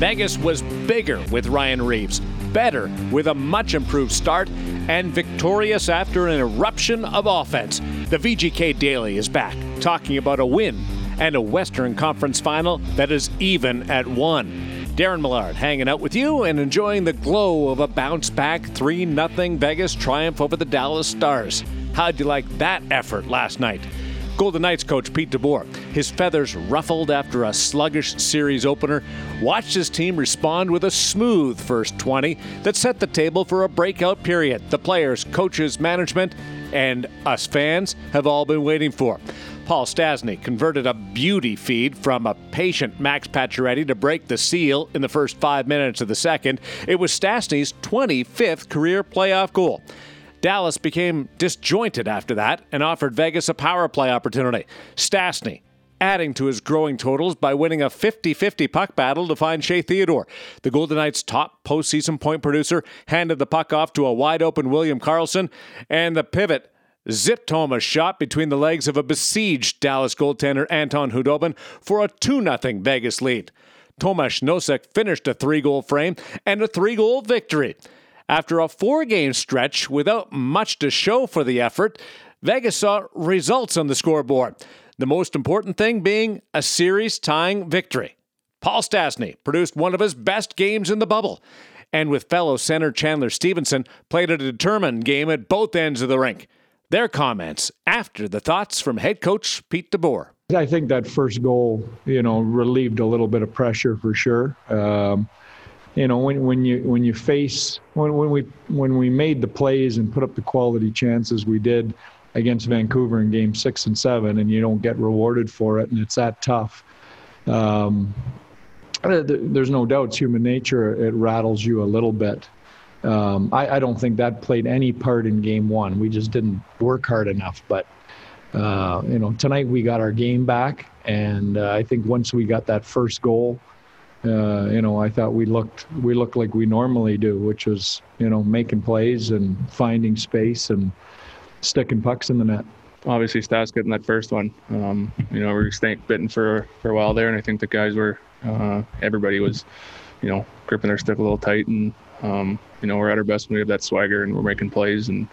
Vegas was bigger with Ryan Reeves, better with a much improved start, and victorious after an eruption of offense. The VGK Daily is back, talking about a win and a Western Conference final that is even at one. Darren Millard hanging out with you and enjoying the glow of a bounce-back 3-0 Vegas triumph over the Dallas Stars. How'd you like that effort last night? Golden Knights coach Pete DeBoer, his feathers ruffled after a sluggish series opener, watched his team respond with a smooth first 20 that set the table for a breakout period the players, coaches, management, and us fans have all been waiting for. Paul Stastny converted a beauty feed from a patient Max Pacioretty to break the seal in the first 5 minutes of the second. It was Stastny's 25th career playoff goal. Dallas became disjointed after that and offered Vegas a power play opportunity. Stastny adding to his growing totals by winning a 50-50 puck battle to find Shea Theodore. The Golden Knights' top postseason point producer handed the puck off to a wide-open William Karlsson, and the pivot zipped home a shot between the legs of a besieged Dallas goaltender Anton Khudobin for a 2-0 Vegas lead. Tomas Nosek finished a 3-goal frame and a 3-goal victory. After a 4-game stretch without much to show for the effort, Vegas saw results on the scoreboard, the most important thing being a series-tying victory. Paul Stastny produced one of his best games in the bubble, and with fellow center Chandler Stephenson, played a determined game at both ends of the rink. Their comments after the thoughts from head coach Pete DeBoer. I think that first goal, relieved a little bit of pressure for sure. When we made the plays and put up the quality chances we did against Vancouver in Game 6 and 7, and you don't get rewarded for it, and it's that tough. There's no doubt, it's human nature. It rattles you a little bit. I don't think that played any part in Game 1. We just didn't work hard enough. But, tonight we got our game back. And I think once we got that first goal, I thought we looked like we normally do, which was, making plays and finding space and sticking pucks in the net. Obviously, Stas getting that first one. We were bitten for a while there. And I think the guys were, everybody was, gripping their stick a little tight, and we're at our best when we have that swagger and we're making plays, and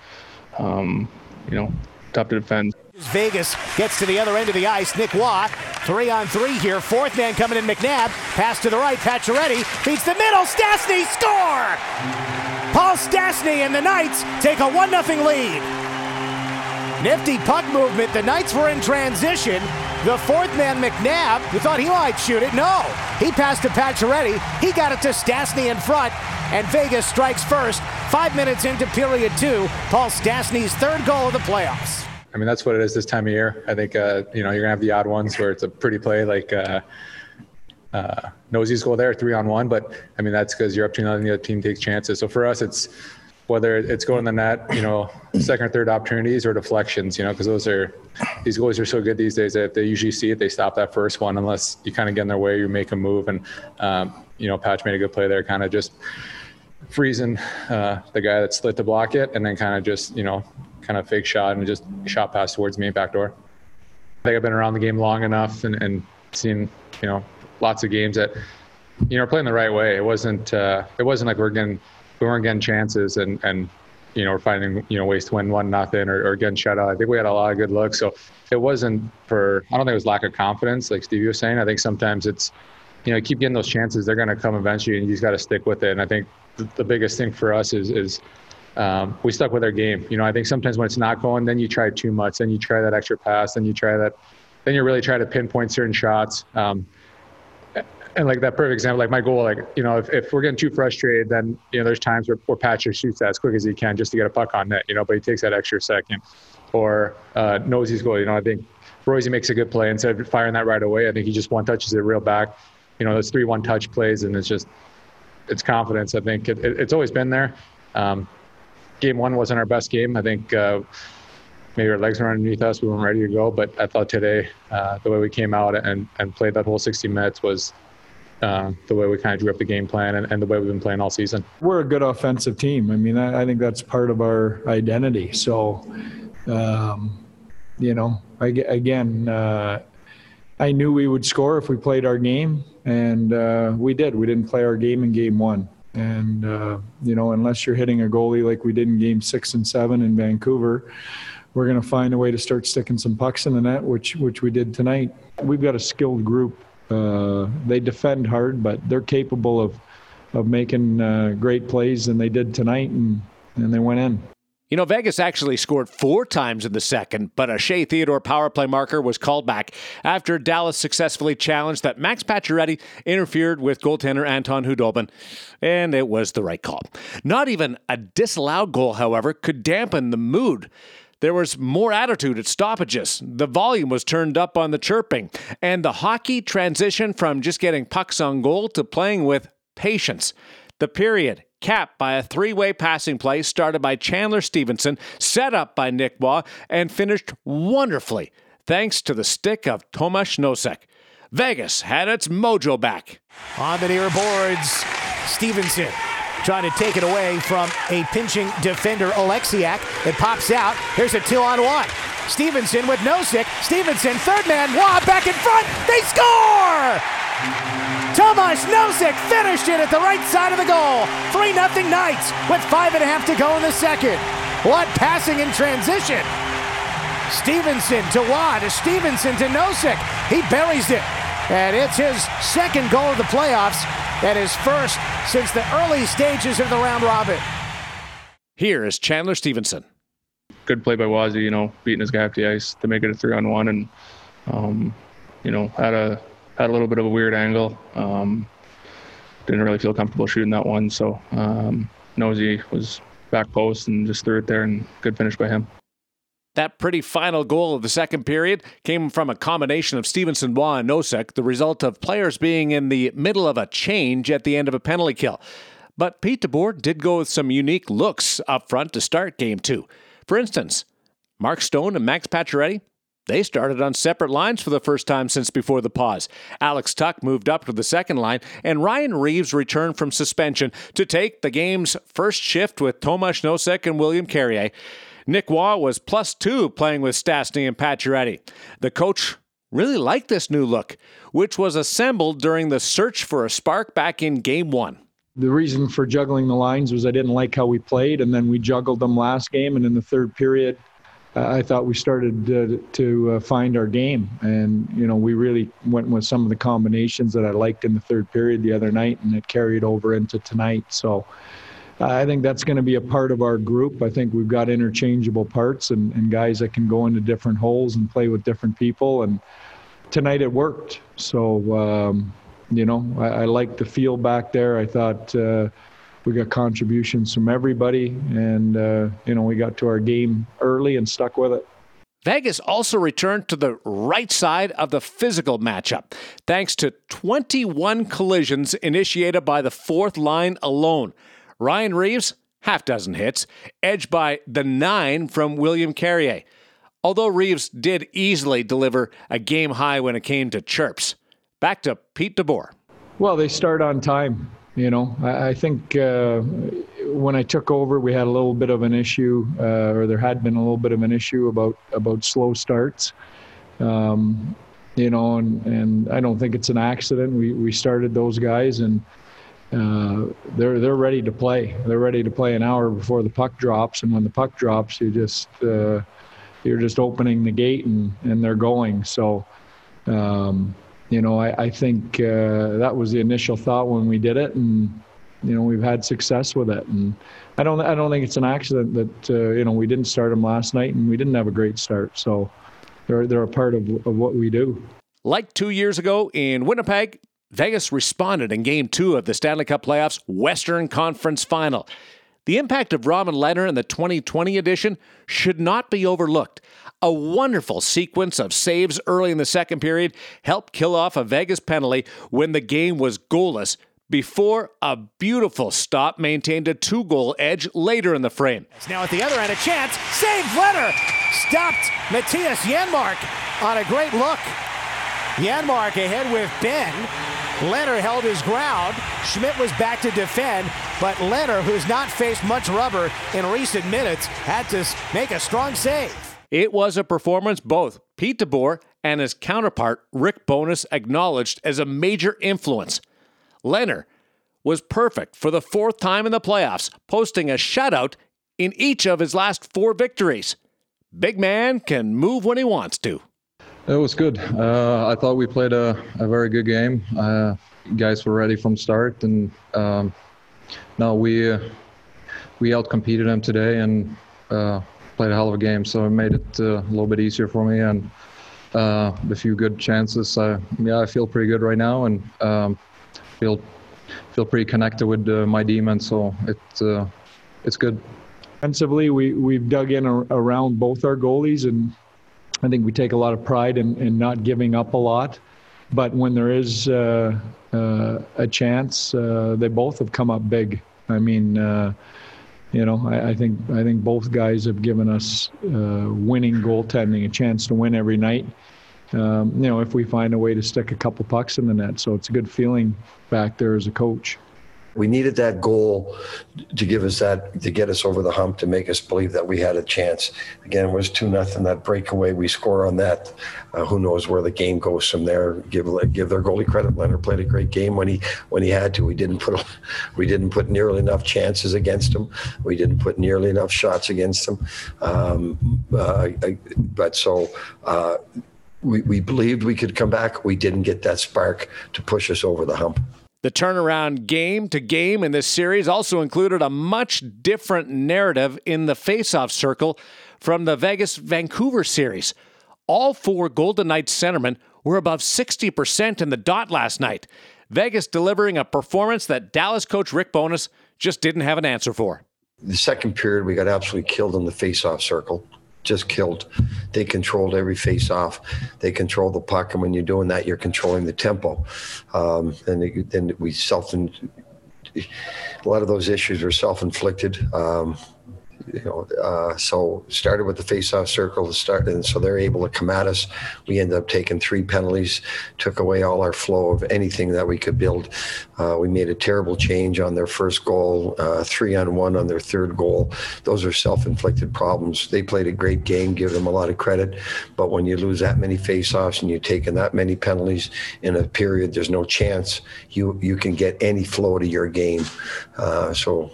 tough to defend. Vegas gets to the other end of the ice. Nick Waugh, 3-on-3 here. Fourth man coming in, McNabb. Pass to the right, Pacioretty beats the middle. Stastny score! Paul Stastny and the Knights take a 1-0 lead. Nifty puck movement. The Knights were in transition. The fourth man, McNabb, who thought he might shoot it. No, he passed to Pacioretty. He got it to Stastny in front, and Vegas strikes first. 5 minutes into period 2, Paul Stastny's 3rd goal of the playoffs. I mean, that's what it is this time of year. I think, you're going to have the odd ones where it's a pretty play like Nosy's goal there, 3-on-1. But, I mean, that's because you're up 2-0 and the other team takes chances. So for us, it's whether it's going in the net, second or third opportunities or deflections, because these goalies are so good these days that if they usually see it, they stop that first one unless you kind of get in their way, you make a move. And, Patch made a good play there, kind of just freezing the guy that slid to block it, and then kind of just, fake shot and just shot pass towards me backdoor. I think I've been around the game long enough and seen, lots of games that, playing the right way. It wasn't like we weren't getting chances and we're finding ways to win 1-0 or getting shut out. I think we had a lot of good looks, so I don't think it was lack of confidence, like Stevie was saying. I think sometimes it's you keep getting those chances, they're going to come eventually, and you just got to stick with it. And I think the biggest thing for us is we stuck with our game. I think sometimes when it's not going, then you try too much, then you try that extra pass, then you really try to pinpoint certain shots. And like that perfect example, like my goal, if we're getting too frustrated, then, there's times where Patrick shoots that as quick as he can just to get a puck on net, but he takes that extra second. Or Nosy's goal, I think Royce makes a good play. Instead of firing that right away, I think he just one touches it real back. Those 3-1 touch plays, and it's confidence. I think it's always been there. Game 1 wasn't our best game. I think maybe our legs were underneath us. We weren't ready to go. But I thought today the way we came out and played that whole 60 minutes was the way we kind of drew up the game plan and the way we've been playing all season. We're a good offensive team. I mean, I think that's part of our identity. So, I knew we would score if we played our game, and we did. We didn't play our game in game one. And, you know, unless you're hitting a goalie like we did in game 6 and 7 in Vancouver, we're going to find a way to start sticking some pucks in the net, which we did tonight. We've got a skilled group. They defend hard, but they're capable of making great plays, and they did tonight, and they went in. You know, Vegas actually scored 4 times in the second, but a Shea Theodore power play marker was called back after Dallas successfully challenged that Max Pacioretty interfered with goaltender Anton Khudobin, and it was the right call. Not even a disallowed goal, however, could dampen the mood. There was more attitude at stoppages. The volume was turned up on the chirping, and the hockey transitioned from just getting pucks on goal to playing with patience. The period capped by a 3-way passing play started by Chandler Stephenson, set up by Nick Waugh, and finished wonderfully thanks to the stick of Tomas Nosek. Vegas had its mojo back. On the near boards, Stephenson trying to take it away from a pinching defender, Oleksiak. It pops out. Here's a 2-on-1. Stephenson with Nosek. Stephenson, third man, Waugh back in front. They score! Tomas Nosek finished it at the right side of the goal. 3-0 Knights with 5.5 to go in the second. What passing in transition. Stephenson to Waugh to Stephenson to Nosek. He buries it. And it's his second goal of the playoffs and his first since the early stages of the round robin. Here is Chandler Stephenson. Good play by Wazzy, you know, beating his guy off the ice to make it a 3-on-1 and, you know, had a little bit of a weird angle. Didn't really feel comfortable shooting that one. So Nosey was back post and just threw it there, and good finish by him. That pretty final goal of the second period came from a combination of Stephenson, Waugh, and Nosek, the result of players being in the middle of a change at the end of a penalty kill. But Pete DeBoer did go with some unique looks up front to start game two. For instance, Mark Stone and Max Pacioretty, they started on separate lines for the first time since before the pause. Alex Tuch moved up to the second line, and Ryan Reeves returned from suspension to take the game's first shift with Tomas Nosek and William Carrier. Nick Waugh was +2 playing with Stastny and Pacioretty. The coach really liked this new look, which was assembled during the search for a spark back in game one. The reason for juggling the lines was I didn't like how we played, and then we juggled them last game, and in the third period, I thought we started to find our game. And, you know, we really went with some of the combinations that I liked in the third period the other night, and it carried over into tonight. So I think that's going to be a part of our group. I think we've got interchangeable parts and guys that can go into different holes and play with different people. And tonight it worked. So, you know, I liked the feel back there. I thought we got contributions from everybody, and, you know, we got to our game early and stuck with it. Vegas also returned to the right side of the physical matchup, thanks to 21 collisions initiated by the fourth line alone. Ryan Reeves, 6 hits, edged by the 9 from William Carrier. Although Reeves did easily deliver a game high when it came to chirps. Back to Pete DeBoer. Well, they start on time. You know, I think when I took over, we had a little bit of an issue, or there had been a little bit of an issue about slow starts. You know, and I don't think it's an accident. We started those guys, and they're ready to play. They're ready to play an hour before the puck drops, and when the puck drops, you just you're just opening the gate, and they're going. So. You know, I think that was the initial thought when we did it, and you know we've had success with it. And I don't think it's an accident that you know we didn't start them last night, and we didn't have a great start. So they're a part of what we do. Like 2 years ago in Winnipeg, Vegas responded in Game 2 of the Stanley Cup playoffs Western Conference Final. The impact of Robin Lehner in the 2020 edition should not be overlooked. A wonderful sequence of saves early in the second period helped kill off a Vegas penalty when the game was goalless before a beautiful stop maintained a 2-goal edge later in the frame. Now at the other end, a chance. Save Lehner! Stopped Mattias Janmark on a great look. Janmark ahead with Ben. Lehner held his ground. Schmidt was back to defend, but Lehner, who's not faced much rubber in recent minutes, had to make a strong save. It was a performance both Pete DeBoer and his counterpart, Rick Bonus, acknowledged as a major influence. Lehner was perfect for the fourth time in the playoffs, posting a shutout in each of his last four victories. Big man can move when he wants to. It was good. I thought we played a very good game. Guys were ready from start, and no, we outcompeted them today and played a hell of a game. So it made it a little bit easier for me, and a few good chances. I feel pretty good right now, and feel pretty connected with my demons. So it's good. Defensively, we've dug in around both our goalies, and I think we take a lot of pride in not giving up a lot. But when there is a chance, they both have come up big. I mean, I think both guys have given us winning goaltending, a chance to win every night. If we find a way to stick a couple pucks in the net. So it's a good feeling back there as a coach. We needed that goal to give us that, to get us over the hump, to make us believe that we had a chance. Again, it was 2-0. That breakaway, we score on that. Who knows where the game goes from there? Give their goalie credit. Leonard played a great game when he had to. We didn't put nearly enough chances against him. We didn't put nearly enough shots against him. We believed we could come back. We didn't get that spark to push us over the hump. The turnaround game to game in this series also included a much different narrative in the face-off circle from the Vegas-Vancouver series. All four Golden Knights centermen were above 60% in the dot last night, Vegas delivering a performance that Dallas coach Rick Bonus just didn't have an answer for. The second period, we got absolutely killed in the face-off circle. Just killed. They controlled every face-off. They controlled the puck, and when you're doing that, you're controlling the tempo. And we a lot of those issues were self-inflicted. So started with the face-off circle to start, and so they're able to come at us. We ended up taking three penalties, took away all our flow of anything that we could build. We made a terrible change on their first goal, 3-on-1 on their third goal. Those are self-inflicted problems. They played a great game, give them a lot of credit, but when you lose that many face-offs and you're taking that many penalties in a period, there's no chance you can get any flow to your game. So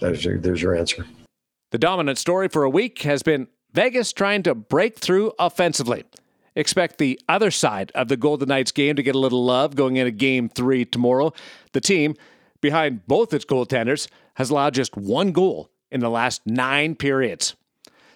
there's your answer. The dominant story for a week has been Vegas trying to break through offensively. Expect the other side of the Golden Knights game to get a little love going into Game 3 tomorrow. The team, behind both its goaltenders, has allowed just one goal in the last 9 periods.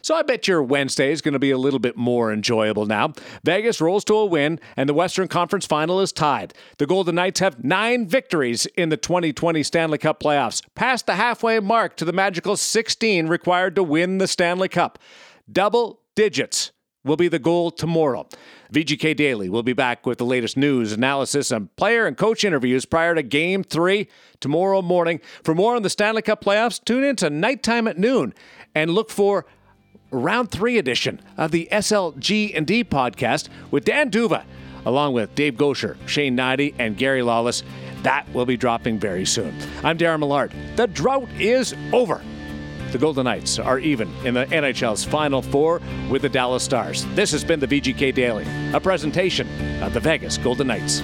So I bet your Wednesday is going to be a little bit more enjoyable now. Vegas rolls to a win, and the Western Conference final is tied. The Golden Knights have 9 victories in the 2020 Stanley Cup playoffs, past the halfway mark to the magical 16 required to win the Stanley Cup. Double digits will be the goal tomorrow. VGK Daily will be back with the latest news, analysis, and player and coach interviews prior to Game 3 tomorrow morning. For more on the Stanley Cup playoffs, tune in to Nighttime at noon and look for Round 3 edition of the SLG&D podcast with Dan Duva, along with Dave Gosher, Shane Knighty, and Gary Lawless. That will be dropping very soon. I'm Darren Millard. The drought is over. The Golden Knights are even in the NHL's Final Four with the Dallas Stars. This has been the VGK Daily, a presentation of the Vegas Golden Knights.